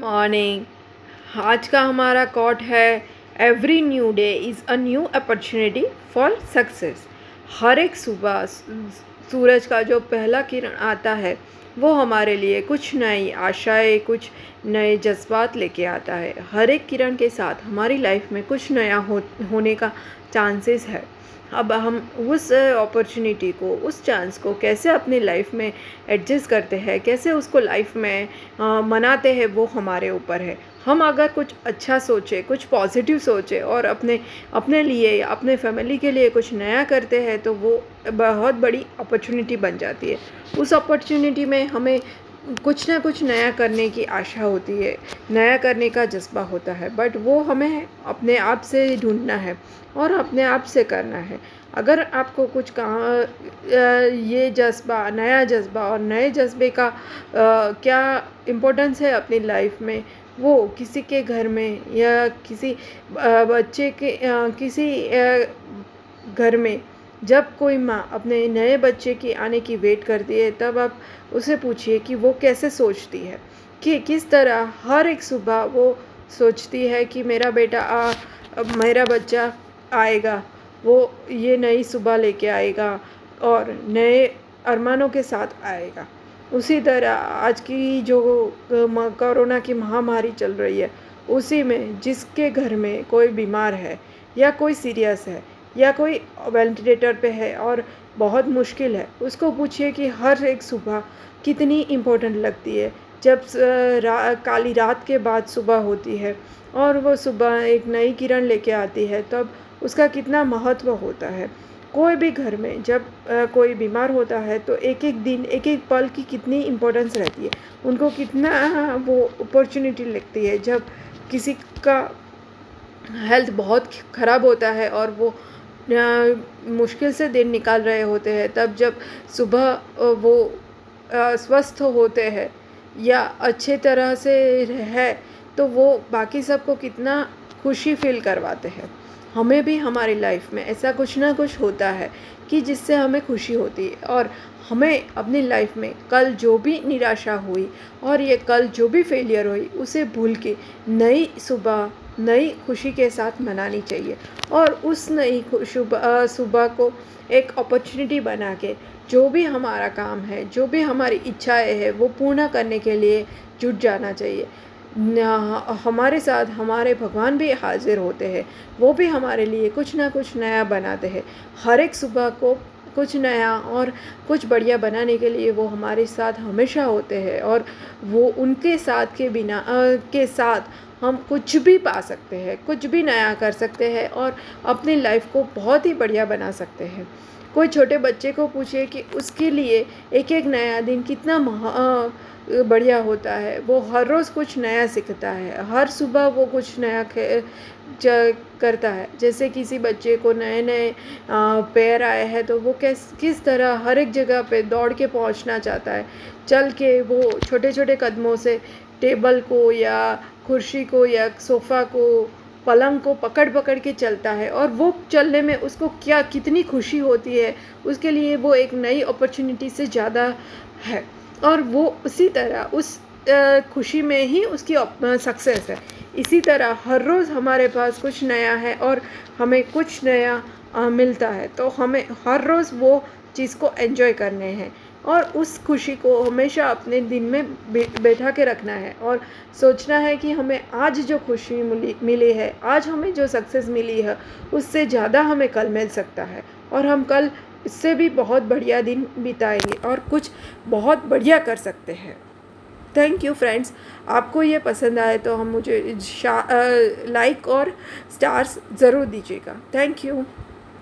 Morning. आज का हमारा कोट है every new day is a new opportunity for success. हर एक सुबह सूरज का जो पहला किरण आता है वो हमारे लिए कुछ नई आशाएं, कुछ नए जज्बात लेके आता है। हर एक किरण के साथ हमारी लाइफ में कुछ नया होने का चांसेस है। अब हम उस अपॉर्चुनिटी को, उस चांस को कैसे अपनी लाइफ में एडजस्ट करते हैं, कैसे उसको लाइफ में मनाते हैं, वो हमारे ऊपर है। हम अगर कुछ अच्छा सोचे, कुछ पॉजिटिव सोचे और अपने लिए, अपने फैमिली के लिए कुछ नया करते हैं तो वो बहुत बड़ी अपॉर्चुनिटी बन जाती है। उस अपॉर्चुनिटी में हमें कुछ ना कुछ नया करने की आशा होती है, नया करने का जज्बा होता है, बट वो हमें अपने आप से ढूंढना है और अपने आप से करना है। अगर आपको कुछ ये जज्बा, नया जज्बा और नए जज्बे का क्या इम्पोर्टेंस है अपनी लाइफ में, वो किसी के घर में या किसी बच्चे के किसी घर में जब कोई माँ अपने नए बच्चे की आने की वेट करती है, तब आप उसे पूछिए कि वो कैसे सोचती है, कि किस तरह हर एक सुबह वो सोचती है कि मेरा बच्चा आएगा, वो ये नई सुबह लेके आएगा और नए अरमानों के साथ आएगा। उसी तरह आज की जो कोरोना की महामारी चल रही है, उसी में जिसके घर में कोई बीमार है या कोई सीरियस है या कोई वेंटिलेटर पे है और बहुत मुश्किल है, उसको पूछिए कि हर एक सुबह कितनी इम्पोर्टेंट लगती है। जब काली रात के बाद सुबह होती है और वो सुबह एक नई किरण लेके आती है, तब उसका कितना महत्व होता है। कोई भी घर में जब कोई बीमार होता है तो एक एक दिन, एक एक पल की कितनी इम्पोर्टेंस रहती है, उनको कितना वो अपॉर्चुनिटी लगती है। जब किसी का हेल्थ बहुत ख़राब होता है और वो मुश्किल से दिन निकाल रहे होते हैं, तब जब सुबह वो स्वस्थ होते हैं या अच्छे तरह से है तो वो बाकी सबको कितना खुशी फील करवाते हैं। हमें भी हमारी लाइफ में ऐसा कुछ ना कुछ होता है कि जिससे हमें खुशी होती है और हमें अपनी लाइफ में कल जो भी निराशा हुई और ये कल जो भी फेलियर हुई, उसे भूल के नई सुबह नई खुशी के साथ मनानी चाहिए और उस नई सुबह को एक अपॉर्चुनिटी बना के जो भी हमारा काम है, जो भी हमारी इच्छाएं हैं, वो पूर्ण करने के लिए जुट जाना चाहिए। हमारे साथ हमारे भगवान भी हाजिर होते हैं, वो भी हमारे लिए कुछ ना कुछ नया बनाते हैं। हर एक सुबह को कुछ नया और कुछ बढ़िया बनाने के लिए वो हमारे साथ हमेशा होते हैं और वो उनके साथ के बिना के साथ हम कुछ भी पा सकते हैं, कुछ भी नया कर सकते हैं और अपनी लाइफ को बहुत ही बढ़िया बना सकते हैं। कोई छोटे बच्चे को पूछिए कि उसके लिए एक एक नया दिन कितना बढ़िया होता है। वो हर रोज़ कुछ नया सीखता है, हर सुबह वो कुछ नया करता है। जैसे किसी बच्चे को नए नए पैर आए हैं तो वो किस तरह हर एक जगह पे दौड़ के पहुंचना चाहता है। चल के वो छोटे छोटे कदमों से टेबल को या कुर्सी को या सोफ़ा को, पलंग को पकड़ पकड़ के चलता है और वो चलने में उसको क्या कितनी खुशी होती है, उसके लिए वो एक नई अपॉर्चुनिटी से ज़्यादा है और वो उसी तरह उस खुशी में ही उसकी सक्सेस है। इसी तरह हर रोज़ हमारे पास कुछ नया है और हमें कुछ नया मिलता है, तो हमें हर रोज़ वो चीज़ को एंजॉय करने हैं और उस खुशी को हमेशा अपने दिन में बैठा के रखना है और सोचना है कि हमें आज जो खुशी मिली है, आज हमें जो सक्सेस मिली है, उससे ज़्यादा हमें कल मिल सकता है और हम कल इससे भी बहुत बढ़िया दिन बिताएंगे और कुछ बहुत बढ़िया कर सकते हैं। Thank you friends. आपको ये पसंद आए तो मुझे लाइक और स्टार्स ज़रूर दीजिएगा। Thank you.